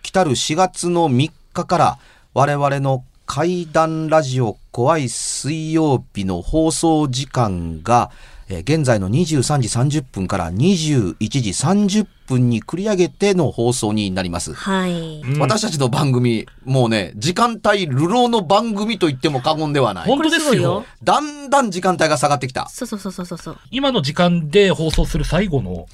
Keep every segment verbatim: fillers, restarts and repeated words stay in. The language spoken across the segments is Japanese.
来たるしがつのみっかから我々の怪談ラジオ怖い水曜日の放送時間が、えー、現在のにじゅうさんじさんじゅっぷんからにじゅういちじさんじゅっぷんに繰り上げての放送になります。はい。私たちの番組、もうね、時間帯流浪の番組と言っても過言ではない。本当ですよ。だんだん時間帯が下がってきた。そうそうそうそうそう。今の時間で放送する最後の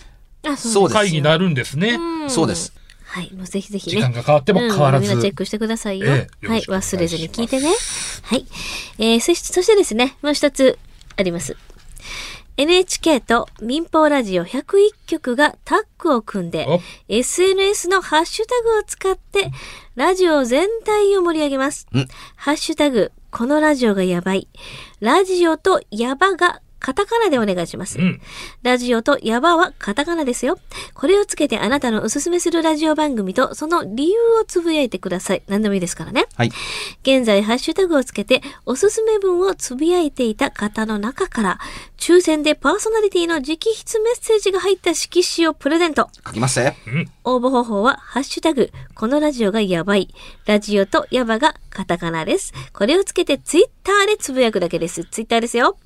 回になるんですね。そうです。はい、もうぜひぜひね。時間が変わっても変わらず、うん、みんなチェックしてくださいよ。ええ、はい、忘れずに聞いてね。はい、えーそして、そしてですね、もう一つあります。エヌエイチケー と民放ラジオひゃくいっきょくがタッグを組んで、エスエヌエス のハッシュタグを使ってラジオ全体を盛り上げます。ハッシュタグこのラジオがやばい、ラジオとやばがカタカナでお願いします。うん、ラジオとヤバはカタカナですよ。これをつけてあなたのおすすめするラジオ番組とその理由をつぶやいてください。何でもいいですからね。はい。現在ハッシュタグをつけておすすめ文をつぶやいていた方の中から抽選でパーソナリティの直筆メッセージが入った色紙をプレゼント。書きますね。うん、応募方法はハッシュタグこのラジオがやばい、ラジオとヤバがカタカナです。これをつけてツイッターでつぶやくだけです。ツイッターですよ。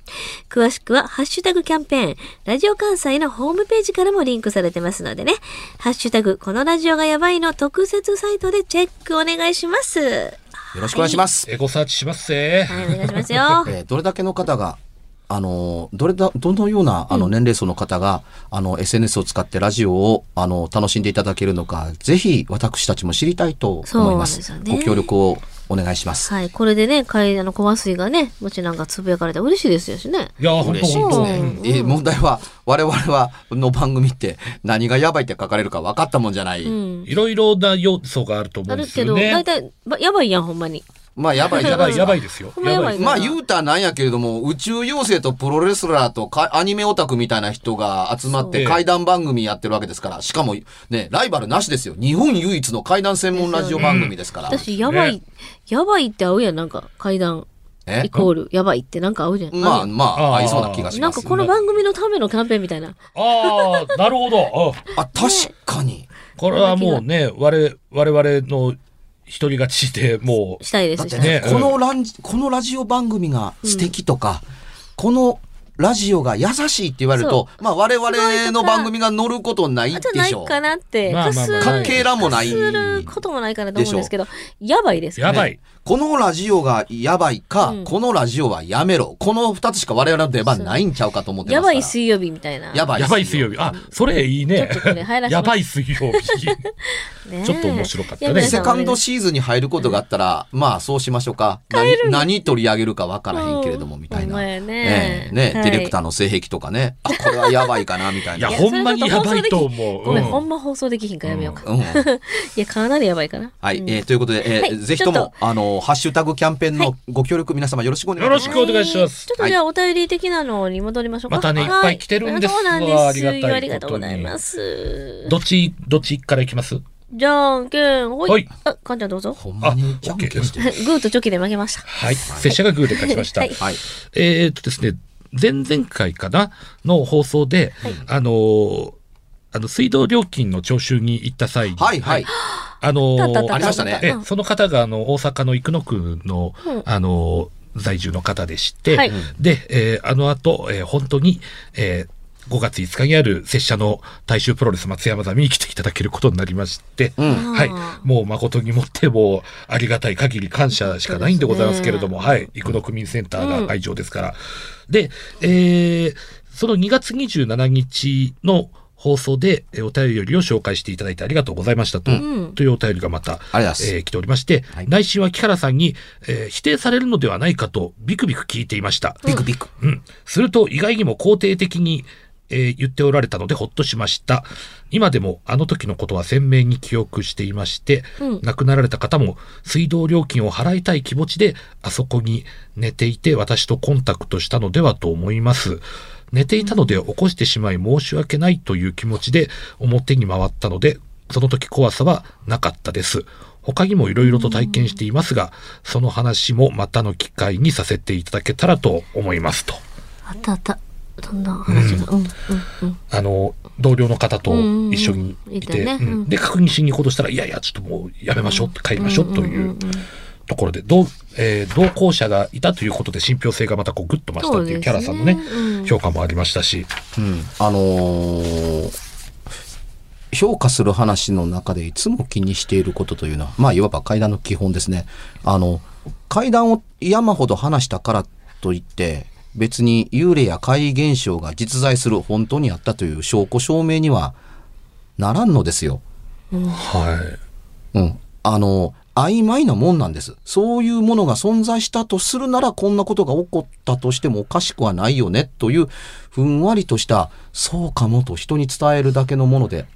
詳しくはハッシュタグキャンペーンラジオ関西のホームページからもリンクされてますのでね。ハッシュタグこのラジオがやばいの特設サイトでチェックお願いします。よろしくお願いします、はい、エゴサーチしますぜ、はい、お願いしますよ、えー、どれだけの方があのどれだどのようなあの年齢層の方が、うん、あの エスエヌエス を使ってラジオをあの楽しんでいただけるのか、ぜひ私たちも知りたいと思います。そうですよね、ご協力をお願いします。はい、これでね、怪談の小水がね、もちなんかつぶやかれて嬉しいですよしね。いやー、嬉しいですね。うん、えー、問題は我々はの番組って何がやばいって書かれるか分かったもんじゃない。うん、いろいろな要素があると思うんですよね。あるけど大体やばいやんほんまに。まあやばいやばいやばいですよ。まあ言うたらなんやけれども、宇宙妖精とプロレスラーとアニメオタクみたいな人が集まって怪談番組やってるわけですから、しかもね、ライバルなしですよ。日本唯一の怪談専門ラジオ番組ですから。私やばい、やばいって合うやん、なんか怪談。イコールやばいってなんか合うじゃん。まあまあ合いそうな気がします。なんかこの番組のためのキャンペーンみたいな。ああ、なるほど。あ、確かに。これはもうね、我々の一人勝ちでもうしたいですね。だってね、このラン、このラジオ番組が素敵とか、うん、このラジオが優しいって言われると、まあ我々の番組が乗ることないでしょ。ないかなって。関係らもない。することもないかなと思うんですけど、やばいですよね。やばい。このラジオがやばいか、うん、このラジオはやめろ。この二つしか我々の出番ないんちゃうかと思ってますから。やばい水曜日みたいな。やばい水曜日。あ、それいいね。ちょっとね、入らせて。やばい水曜日。ちょっと面白かったね。セカンドシーズンに入ることがあったら、まあそうしましょうか。何、何取り上げるかわからへんけれども、みたいな。ねえ、ねえ。ディレクターの性癖とかね、あ、これはやばいかなみたいな。いや、ほんまにやばいと思う。ごめん、ほんま放送できひんからやめようか。いや、かなりやばいかな。はい、えということで、ぜひともあのハッシュタグキャンペーンのご協力皆様よろしくお願いします。よろしくお願いします。ちょっとじゃあお便り的なのに戻りましょうか。またね、いっぱい来てるんです。そうなんです。ありがとうございます。どっちどっちから行きます？じゃんけんほい。あ、かんちゃんどうぞ。ほんまにじゃんけんしてる。グーとチョキで負けました。はい。拙者がグーで勝ちました。はい。えっとですね、前々回かなの放送で、あの、あの水道料金の徴収に行った際に、はいはい、あのありましたね。その方があの大阪の生野区のあの在住の方でして、はい、で、えー、あの後、えー、本当に、えーごがついつかにある拙者の大衆プロレス松山座見に来ていただけることになりまして、うん、はい、もう誠にもってもありがたい限り感謝しかないんでございますけれども、はい、生野区民センターが会場ですから。うん、で、えー、そのにがつにじゅうしちにちの放送でお便りを紹介していただいてありがとうございましたと、うん、というお便りがまた、うんえー、来ておりまして、はい、内心は木原さんに、えー、否定されるのではないかとビクビク聞いていました。ビクビク。うん。すると意外にも肯定的にえー、言っておられたのでほっとしました。今でもあの時のことは鮮明に記憶していまして、うん、亡くなられた方も水道料金を払いたい気持ちであそこに寝ていて私とコンタクトしたのではと思います。寝ていたので起こしてしまい申し訳ないという気持ちで表に回ったので、その時怖さはなかったです。他にもいろいろと体験していますが、その話もまたの機会にさせていただけたらと思いますと。あったあった。どんな話が、あの同僚の方と一緒にいて、で確認しに行こうとしたら、いやいやちょっともうやめましょう、帰りましょうというところで、同行者がいたということで信憑性がまたこうグッと増したっていうキャラさんのね評価もありましたし、あの評価する話の中でいつも気にしていることというのは、まあいわば怪談の基本ですね。あの怪談を山ほど話したからといって。別に幽霊や怪異現象が実在する本当にあったという証拠証明にはならんのですよ。はい。うん。あの、曖昧なもんなんです。そういうものが存在したとするならこんなことが起こったとしてもおかしくはないよねというふんわりとしたそうかもと人に伝えるだけのもので、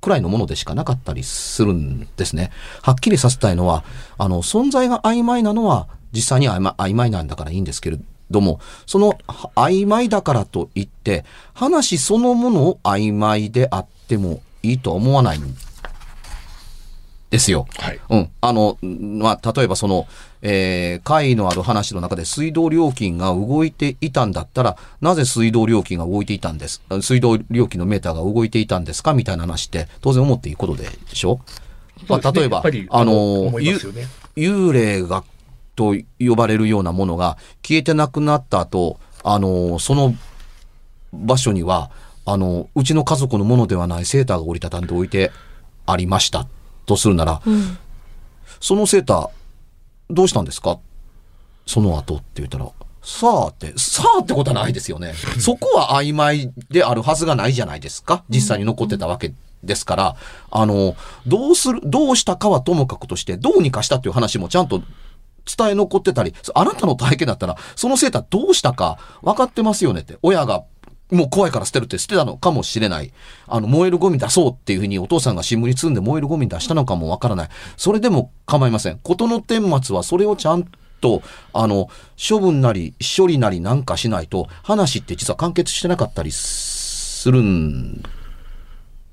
くらいのものでしかなかったりするんですね。はっきりさせたいのは、あの、存在が曖昧なのは実際に曖昧なんだからいいんですけれど、どうも、その曖昧だからといって、話そのものを曖昧であってもいいとは思わないんですよ。はい。うん。あの、まあ、例えばその、えー、怪異のある話の中で水道料金が動いていたんだったら、なぜ水道料金が動いていたんです、水道料金のメーターが動いていたんですかみたいな話って、当然思っていいことでしょ？まあ、例えば、あの、幽霊が、と呼ばれるようなものが消えてなくなった後、あのその場所にはあのうちの家族のものではないセーターが折りたたんで置いてありましたとするなら、うん、そのセーターどうしたんですかその後って言ったら、さあってさあってことはないですよね。そこは曖昧であるはずがないじゃないですか。実際に残ってたわけですから、あのどうするどうしたかはともかくとして、どうにかしたっていう話もちゃんと伝え残ってたり、あなたの体験だったら、そのセーターどうしたか分かってますよねって。親がもう怖いから捨てるって捨てたのかもしれない。あの、燃えるゴミ出そうっていうふうにお父さんが新聞に積んで燃えるゴミ出したのかも分からない。それでも構いません。事の顛末はそれをちゃんと、あの、処分なり処理なりなんかしないと、話って実は完結してなかったりするん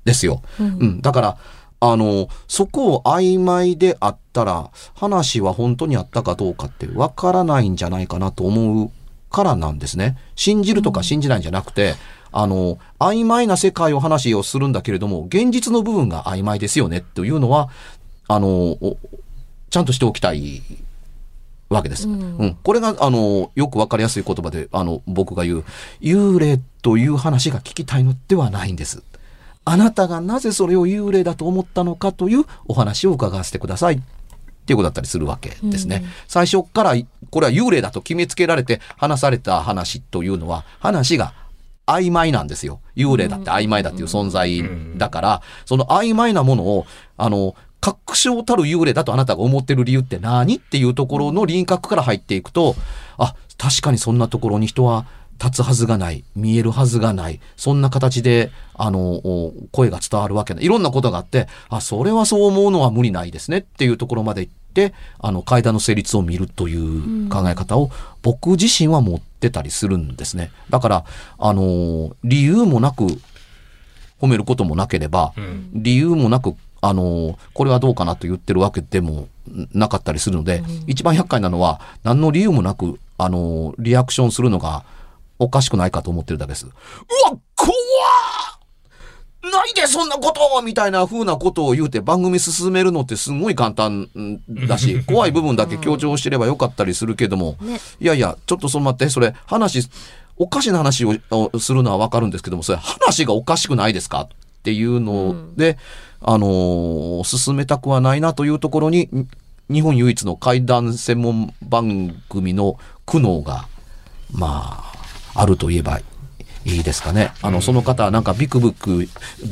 ですよ。うん。うん、だから、あのそこを曖昧であったら話は本当にあったかどうかってわからないんじゃないかなと思うからなんですね。信じるとか信じないんじゃなくて、あの曖昧な世界を話をするんだけれども現実の部分が曖昧ですよねというのはあのちゃんとしておきたいわけです。うんうん、これがあのよくわかりやすい言葉であの僕が言う幽霊という話が聞きたいのではないんです。あなたがなぜそれを幽霊だと思ったのかというお話を伺わせてくださいっていうことだったりするわけですね。うん、最初からこれは幽霊だと決めつけられて話された話というのは話が曖昧なんですよ。幽霊だって曖昧だっていう存在だから、その曖昧なものを、あの、確証たる幽霊だとあなたが思ってる理由って何っていうところの輪郭から入っていくと、あ、確かにそんなところに人は立つはずがない。見えるはずがない。そんな形で、あの、声が伝わるわけない。いろんなことがあって、あ、それはそう思うのは無理ないですねっていうところまで行って、あの、怪談の成立を見るという考え方を僕自身は持ってたりするんですね。だから、あの、理由もなく褒めることもなければ、理由もなくあのこれはどうかなと言ってるわけでもなかったりするので、うん、一番厄介なのは何の理由もなくあのリアクションするのがおかしくないかと思ってるだけです。うわ、怖っ、ないでそんなことみたいな風なことを言うて番組進めるのってすごい簡単だし、怖い部分だけ強調してればよかったりするけども、うんね、いやいやちょっとその待って、それ話おかしな話をするのはわかるんですけども、それ話がおかしくないですかっていうので、うん、あのー、進めたくはないなというところに、日本唯一の怪談専門番組の苦悩がまああるといえばいいですかね。あのその方はなんかビクビク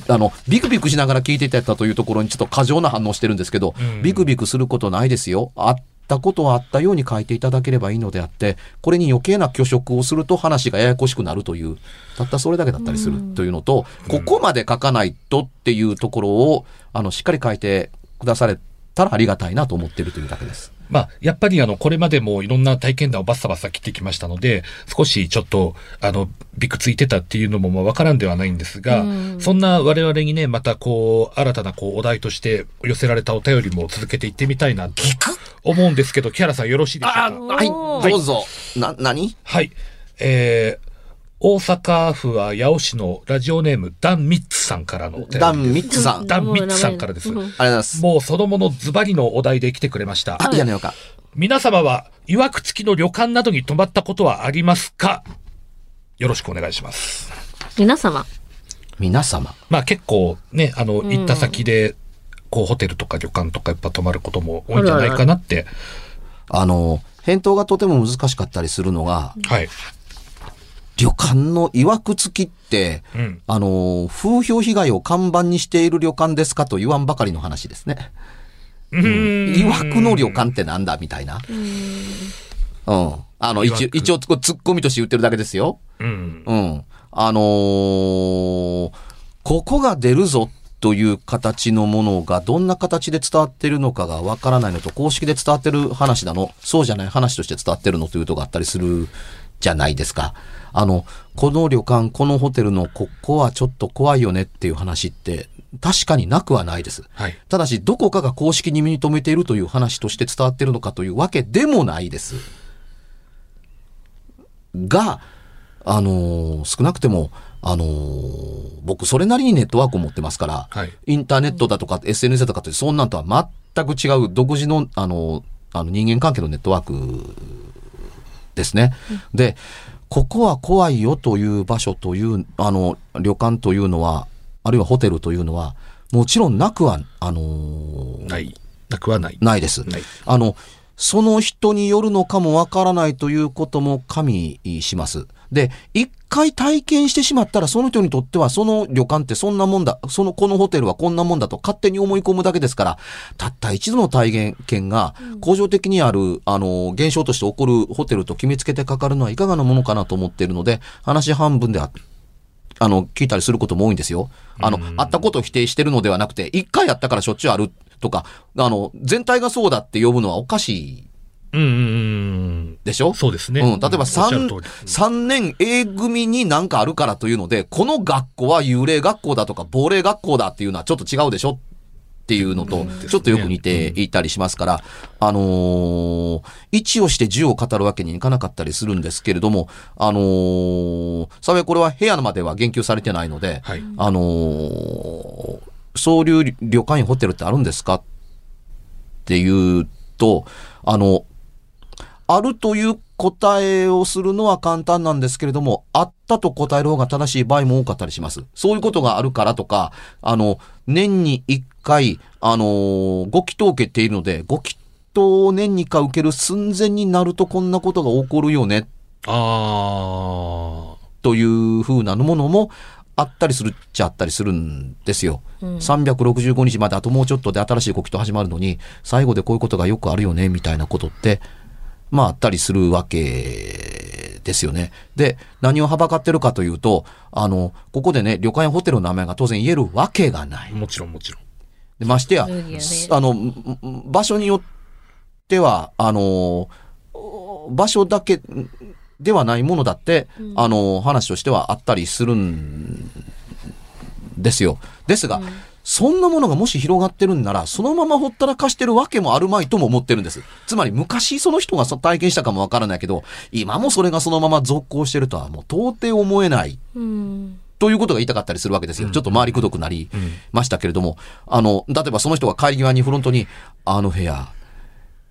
あのビクビクしながら聞いていたというところにちょっと過剰な反応してるんですけど、うん、ビクビクすることないですよ。あったことはあったように書いていただければいいのであって、これに余計な虚飾をすると話がややこしくなるという、たったそれだけだったりするというのと、ここまで書かないとっていうところをあのしっかり書いてくだされたらありがたいなと思っているというだけです。まあ、やっぱりあのこれまでもいろんな体験談をバッサバッサ切ってきましたので、少しちょっとあのびくついてたっていうのもまあわからんではないんですが、うん、そんな我々にね、またこう新たなこうお題として寄せられたお便りも続けていってみたいなと思うんですけど、木原さんよろしいでしょうか。あ、はい、どうぞ。な、何？はい、えー大阪府は八尾市のラジオネームダンミッツさんからのお便りです。ダンミッツさん。ダンミッツさんからです。ありがとうございます。もうそのものズバリのお題で来てくれました。あ、いやねよか。皆様は曰く付きの旅館などに泊まったことはありますか？よろしくお願いします。皆様。皆様。まあ結構ね、あの行った先でこうホテルとか旅館とかやっぱ泊まることも多いんじゃないかなって。あ, あの返答がとても難しかったりするのが。はい。旅館のいわくつきって、うん、あの風評被害を看板にしている旅館ですかと言わんばかりの話ですね。うん、いわくの旅館ってなんだみたいな。うん、うん、あの一応一応ツッコミとして言ってるだけですよ。うん、うん、あのー、ここが出るぞという形のものがどんな形で伝わってるのかがわからないのと、公式で伝わってる話なの、そうじゃない話として伝わってるのというとこがあったりする。じゃないですか。あのこの旅館、このホテルのここはちょっと怖いよねっていう話って確かになくはないです、はい、ただしどこかが公式に認めているという話として伝わっているのかというわけでもないですが、あのー、少なくても、あのー、僕それなりにネットワークを持ってますから、はい、インターネットだとか エスエヌエス だとかってそんなんとは全く違う独自の、あのー、あの人間関係のネットワークですね。で、ここは怖いよという場所という、あの、旅館というのは、あるいはホテルというのは、もちろんなくは、あのー、ない。なくはない。ないです。ない。あの、その人によるのかもわからないということも加味します。で、一回体験してしまったら、その人にとっては、その旅館ってそんなもんだ、その、このホテルはこんなもんだと勝手に思い込むだけですから、たった一度の体験が、恒常的にある、あの、現象として起こるホテルと決めつけてかかるのはいかがなものかなと思っているので、話半分であって、あの、聞いたりすることも多いんですよ。あの、あったことを否定してるのではなくて、一回やったからしょっちゅうあるとか、あの、全体がそうだって呼ぶのはおかしい。うんうんでしょ？そうですね。うん。例えばさん、さんねん A 組になんかあるからというので、この学校は幽霊学校だとか、亡霊学校だっていうのはちょっと違うでしょ？っていうのと、ちょっとよく似ていたりしますから、あのー、一をして十を語るわけにいかなかったりするんですけれども、あのー、さあこれは部屋までは言及されてないので、はい、あのー、そういう旅館やホテルってあるんですかっていうと、あの、あるという答えをするのは簡単なんですけれども、あったと答える方が正しい場合も多かったりします。そういうことがあるからとか、あの、年にいっかい、あのー、ご祈祷を受けているので、ご祈祷を年にいっかい受ける寸前になるとこんなことが起こるよね。あー。という風なものも、あったりするっちゃあったりするんですよ。うん、さんびゃくろくじゅうごにちまであともうちょっとで新しいご祈祷始まるのに、最後でこういうことがよくあるよね、みたいなことって、まああったりするわけですよね。で、何をはばかってるかというと、あの、ここでね、旅館やホテルの名前が当然言えるわけがない。もちろんもちろん。でましてや、ね、あの、場所によっては、あの、場所だけではないものだって、うん、あの、話としてはあったりするんですよ。ですが、うん、そんなものがもし広がってるんなら、そのままほったらかしてるわけもあるまいとも思ってるんです。つまり昔その人が体験したかもわからないけど、今もそれがそのまま続行してるとはもう到底思えない。うんということが言いたかったりするわけですよ。ちょっと周りくどくなりましたけれども、うん、あの、例えばその人が帰り際にフロントに、あの部屋、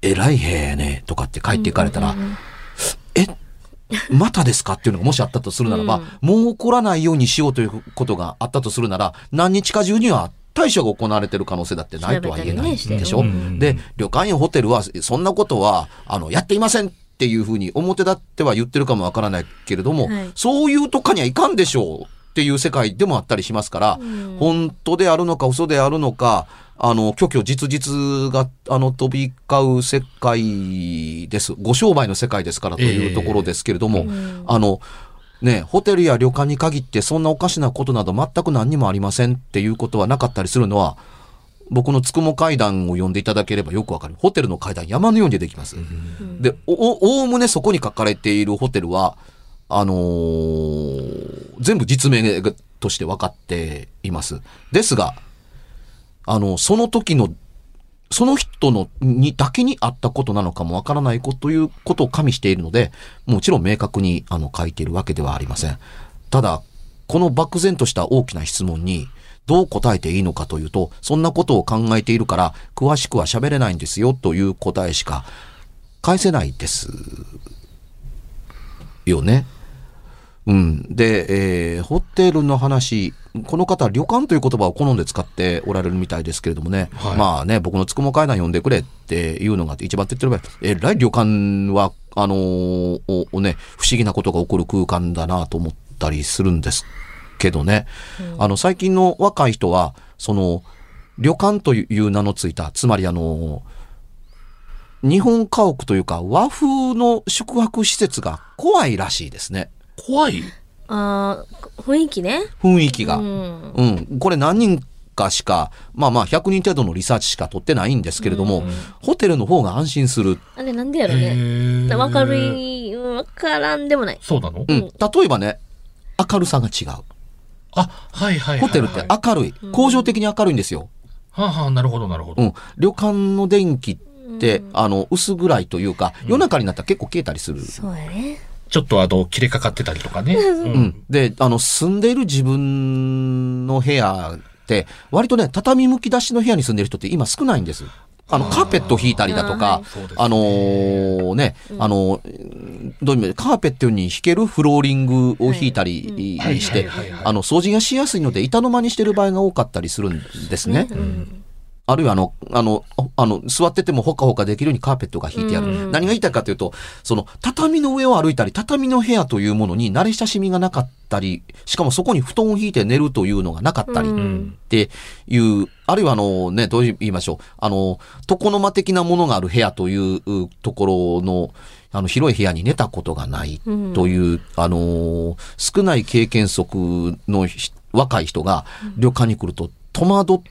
えらい部屋やね、とかって帰っていかれたら、うん、え、またですかっていうのがもしあったとするならば、うん、もう怒らないようにしようということがあったとするなら、何日か中には対処が行われてる可能性だってないとは言えないでしょ。うん、で、旅館やホテルは、そんなことは、あの、やっていません。っていうふうに表立っては言ってるかもわからないけれども、はい、そういうとかにはいかんでしょうっていう世界でもあったりしますから、うん、本当であるのか嘘であるのか、あの虚虚実実があの飛び交う世界です。ご商売の世界ですからというところですけれども、えー、あのね、ホテルや旅館に限ってそんなおかしなことなど全く何にもありませんっていうことはなかったりするのは、僕のつくも階段を読んでいただければよくわかる。ホテルの階段山のように出てきます。うん、で、お、おおむねそこに書かれているホテルは、あのー、全部実名として分かっています。ですが、あの、その時の、その人のにだけにあったことなのかもわからないこということを加味しているので、もちろん明確にあの書いているわけではありません。ただ、この漠然とした大きな質問に、どう答えていいのかというと、そんなことを考えているから詳しくは喋れないんですよという答えしか返せないですよね。うん、で、えー、ホテルの話、この方旅館という言葉を好んで使っておられるみたいですけれどもね、はい、まあね、僕のつくも階段読んでくれっていうのが一番手っ取り早い。えらい旅館はあのー、ね、不思議なことが起こる空間だなと思ったりするんですけどね、あの最近の若い人はその旅館という名のついた、つまりあの日本家屋というか和風の宿泊施設が怖いらしいですね。怖い？あ、雰囲気ね。雰囲気が、うん、うん、これ何人かしか、まあまあひゃくにん程度のリサーチしか取ってないんですけれども、うん、ホテルの方が安心する。あれなんでやろね。分かる、分からんでもない。そうなの？うん、例えばね、明るさが違う。あ、はい、はいはいはい。ホテルって明るい。恒常的に明るいんですよ。はあ、はあ、なるほどなるほど。うん。旅館の電気って、うん、あの、薄暗いというか、夜中になったら結構消えたりする。うん、そうやね。ちょっとあの、切れかかってたりとかね。うん、うん。で、あの、住んでいる自分の部屋って、割とね、畳むき出しの部屋に住んでる人って今少ないんです。あの、カーペット引いたりだとか、あのー、ね、あのー、どういう意味で、カーペットに引けるフローリングを引いたりして、あの、掃除がしやすいので、板の間にしてる場合が多かったりするんですね。あるいはあの、あの、あの、座っててもほかほかできるようにカーペットが引いてある。何が言いたいかというと、その、畳の上を歩いたり、畳の部屋というものに慣れ親しみがなかったり、しかもそこに布団を引いて寝るというのがなかったりっていう、あるいはあのね、どう言いましょう、あの、床の間的なものがある部屋というところの、あの、広い部屋に寝たことがないという、あの、少ない経験則の若い人が旅館に来ると戸惑って、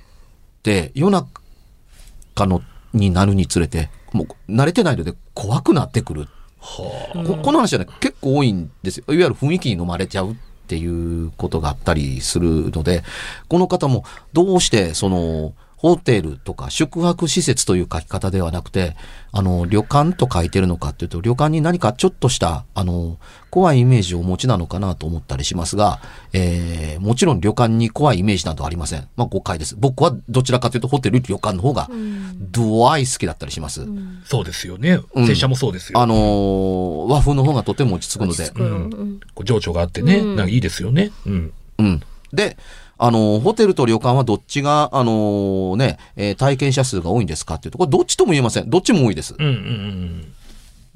で夜中のになるにつれてもう慣れてないので怖くなってくる、はあ、こ, この話はね結構多いんですよ。いわゆる雰囲気に飲まれちゃうっていうことがあったりするので、この方もどうしてそのホテルとか宿泊施設という書き方ではなくて、あの旅館と書いてるのかっていうと、旅館に何かちょっとしたあの怖いイメージをお持ちなのかなと思ったりしますが、えー、もちろん旅館に怖いイメージなどありません。まあ誤解です。僕はどちらかというとホテル、旅館の方がドワイ好きだったりします。うん、そうですよね。拙者もそうですよ、うん。あのー、和風の方がとても落ち着くので、うん、情緒があってね、うん、なんかいいですよね。うん。うん、で。あの、ホテルと旅館はどっちが、あのー、ね、えー、体験者数が多いんですかっていうと、これどっちとも言えません。どっちも多いです。うんうんうん、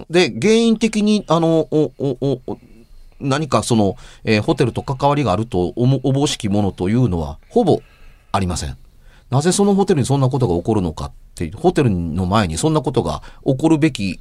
で、原因的に、あの、お、お、お、何かその、えー、ホテルと関わりがあると思、おぼしきものというのは、ほぼありません。なぜそのホテルにそんなことが起こるのかっていう、ホテルの前にそんなことが起こるべき、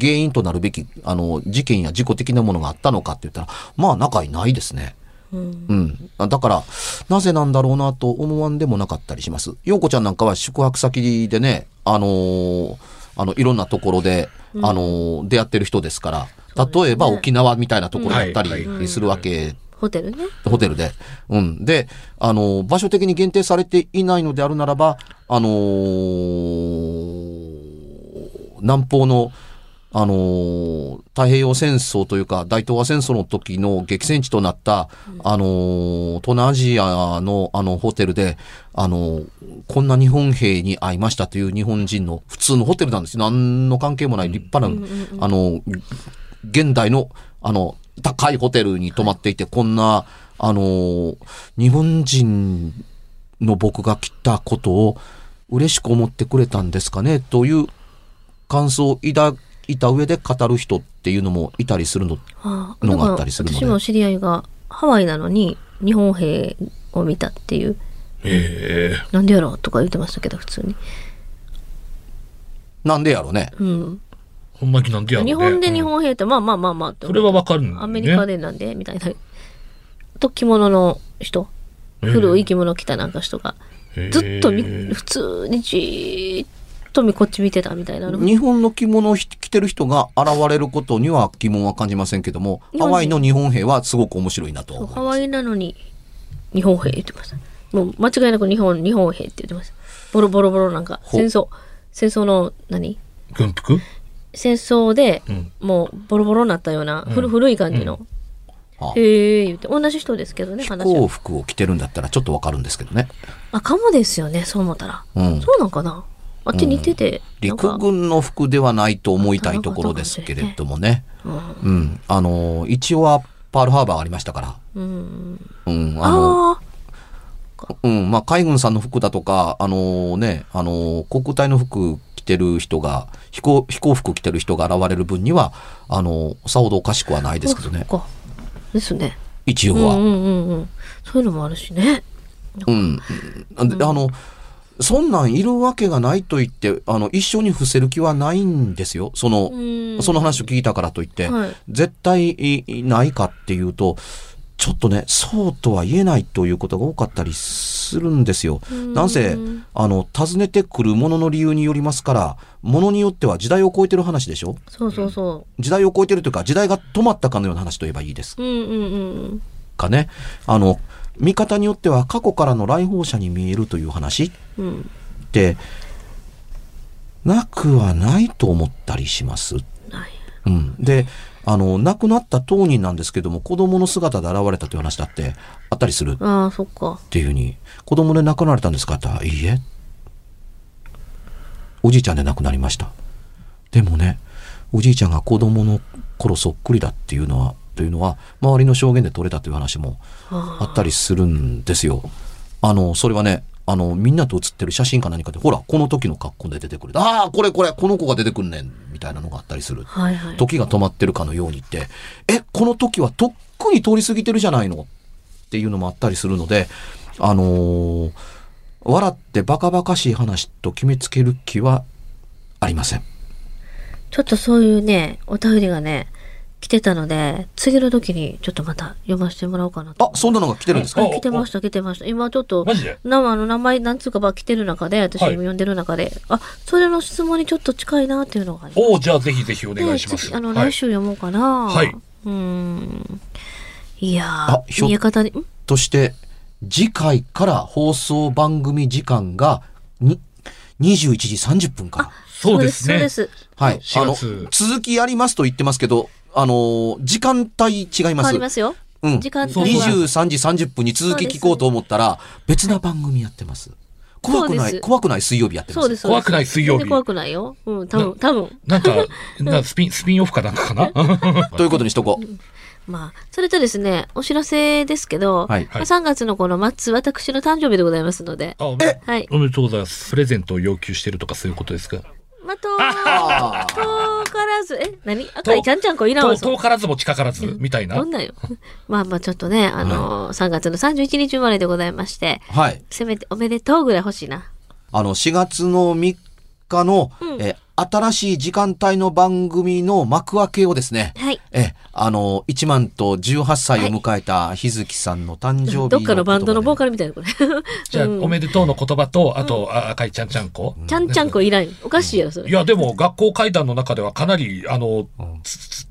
原因となるべき、あの、事件や事故的なものがあったのかって言ったら、まあ、中にないですね。うん、うん、だからなぜなんだろうなと思わんでもなかったりします。陽子ちゃんなんかは宿泊先でね、あのー、あのいろんなところで、うん、あのー、出会ってる人ですから、例えば沖縄みたいなところだったりするわけホテルね。ホテルで。うん。で、あの、場所的に限定されていないのであるならば、あのー、南方の、あのー、太平洋戦争というか、大東亜戦争の時の激戦地となった、うん、あのー、東南アジアの、あの、ホテルで、あのー、こんな日本兵に会いましたという日本人の普通のホテルなんですよ。何の関係もない立派な、うんうんうん、あの、現代の、あの、高いホテルに泊まっていて、はい、こんな、あのー、日本人の僕が来たことを嬉しく思ってくれたんですかね、という感想を抱いた上で語る人っていうのもいたりするの、はあ、のがあったりするので。私の知り合いがハワイなのに日本兵を見たっていう。へえ。なんでやろうとか言ってましたけど、普通に。なんでやろうね。うん。ほんまになんでやろうね。日本で日本兵って、うん、まあまあまあまあって。それはわかるんだよね。アメリカでなんでみたいな。と着物の人、古い着物着たなんか人がずっと普通にじーっと。こっち見てたみたいなの。日本の着物を着てる人が現れることには疑問は感じませんけども、ハワイの日本兵はすごく面白いなと思います。ハワイなのに日本兵言ってました。もう間違いなく日本日本兵って言ってました。ボロボロボロなんか戦争戦争の何？軍服？戦争で、うん、もうボロボロになったような、うん、古古い感じの、うんうん、へえ言って同じ人ですけどね。飛行服を着てるんだったらちょっとわかるんですけどね。あ、かもですよね。そう思ったら、うん、そうなんかな。あっち似てて、うん、陸軍の服ではないと思いたいところですけれどもね、うんうん、あの一応はパールハーバーありましたから、うんうん、あのあ、うんまあ、海軍さんの服だとかあの、ね、あの航空隊の服着てる人が飛行、飛行服着てる人が現れる分にはあのさほどおかしくはないですけどね。そうかですね、一応は、うんうんうん、そういうのもあるしね、うん、で、あのそんなんいるわけがないと言って、あの、一緒に伏せる気はないんですよ。その、その話を聞いたからといって、はい、絶対ないかっていうと、ちょっとね、そうとは言えないということが多かったりするんですよ。なんせ、あの、訪ねてくるものの理由によりますから、ものによっては時代を超えてる話でしょ？そうそうそう。時代を超えてるというか、時代が止まったかのような話といえばいいです。うんうんうん。かね。あの、見方によっては過去からの来訪者に見えるという話って、うん、なくはないと思ったりします、うん、であの亡くなった当人なんですけども子供の姿で現れたという話だってあったりする。ああ、そっか。っていうふうに子供で亡くなられたんですかって言ったら、いいえ、おじいちゃんで亡くなりました。でもね、おじいちゃんが子供の頃そっくりだっていうのはというのは周りの証言で取れたという話もあったりするんですよ。あのそれはね、あのみんなと写ってる写真か何かで、ほらこの時の格好で出てくる、ああこれこれこの子が出てくんねんみたいなのがあったりする、はいはい、時が止まってるかのようにって、えこの時はとっくに通り過ぎてるじゃないのっていうのもあったりするので、あのー、笑ってバカバカしい話と決めつける気はありません。ちょっとそういうねお便りがね来てたので、次の時にちょっとまた読ませてもらおうかなと。あ、そんなのが来てるんですか？来てました、来てました。今ちょっと、マジで？あの名前なんつうかば来てる中で、私も読んでる中で、はい、あ、それの質問にちょっと近いなっていうのがあります。お、じゃあぜひぜひお願いします。あの、はい、来週読もうかな。はい。うーん。いやー、見え方に。として次回から放送番組時間がににじゅういちじさんじゅっぷんから。そうですね。そうです。はい。あの続きやりますと言ってますけど。あのー、時間帯違います。変わりますよ。うん。時間帯はにじゅうさんじさんじゅっぷんに続き聞こうと思ったら別な番組やってます。怖くない怖くない水曜日やってます。そうですそうです。怖くない水曜日。怖くないよ。うん多分多分。なんかなんかスピンスピンオフかなんかかな。ということにしとこう。まあ、それとですね、お知らせですけど、はいはい、さんがつのこの末、私の誕生日でございますので、あ、おめ、はい、おめでとうございます。プレゼントを要求してるとかそういうことですか。まあ、遠、遠からず、え、何赤いちゃんちゃんこいらんわ。遠からずも近からず、みたいな。どんなよ。まあまあちょっとね、あのー、さんがつのさんじゅういちにち生まれでございまして、はい。せめておめでとうぐらい欲しいな。あの、しがつのみっかの、うん、え、新しい時間帯の番組の幕開けをですね、はい、えあのいちまんとじゅうはっさいを迎えた日月さんの誕生日の、はい、どっかのバンドのボーカルみたいなこれじゃあ、うん、おめでとうの言葉とあと、うん、赤いちゃんちゃんこ、うん、ちゃんちゃんこいないおかしいやろそれ。いやでも学校会談の中ではかなりあの、うん、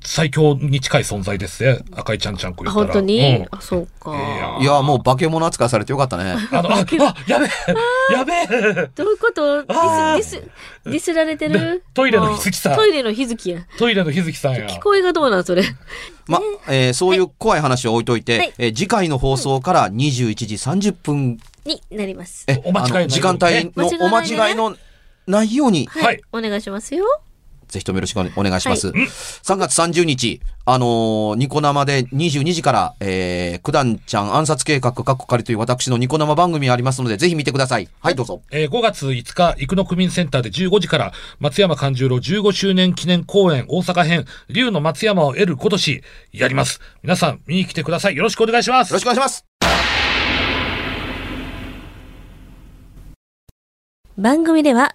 最強に近い存在ですね赤いちゃんちゃんこ言ったら。本当に、うん、あそうか、えー、いやもう化け物扱いされてよかったねあのああやべえやべえどういうことディス、ディス、ディスられてるトイレの日月さんトイレの日月やトイレの日月さんや聞こえがどうなんそれま、えー、そういう怖い話を置いといて、はい、えー、次回の放送からにじゅういちじさんじゅっぷんになります。えお間違い時間帯のお間違いのないように、はいはい、お願いしますよ。ぜひともよろしくお願いします、はい、さんがつさんじゅうにちあのー、ニコ生でにじゅうにじから、えー、九段ちゃん暗殺計画かっこかりという私のニコ生番組ありますのでぜひ見てください。はいどうぞ、えー、ごがついつか生野区民センターでじゅうごじから松山勘十郎じゅうごしゅうねん記念公演大阪編竜の松山を得る今年やります。皆さん見に来てください。よろしくお願いします。よろしくお願いします。番組では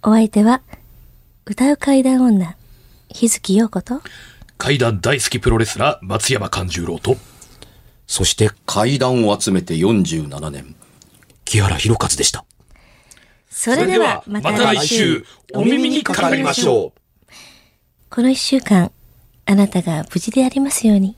お相手は歌う怪談女日月陽子と怪談大好きプロレスラー松山勘十郎と、そして怪談を集めてよんじゅうななねん木原博一でした。それではまた来週お耳にかかりましょう。このいっしゅうかんあなたが無事でありますように。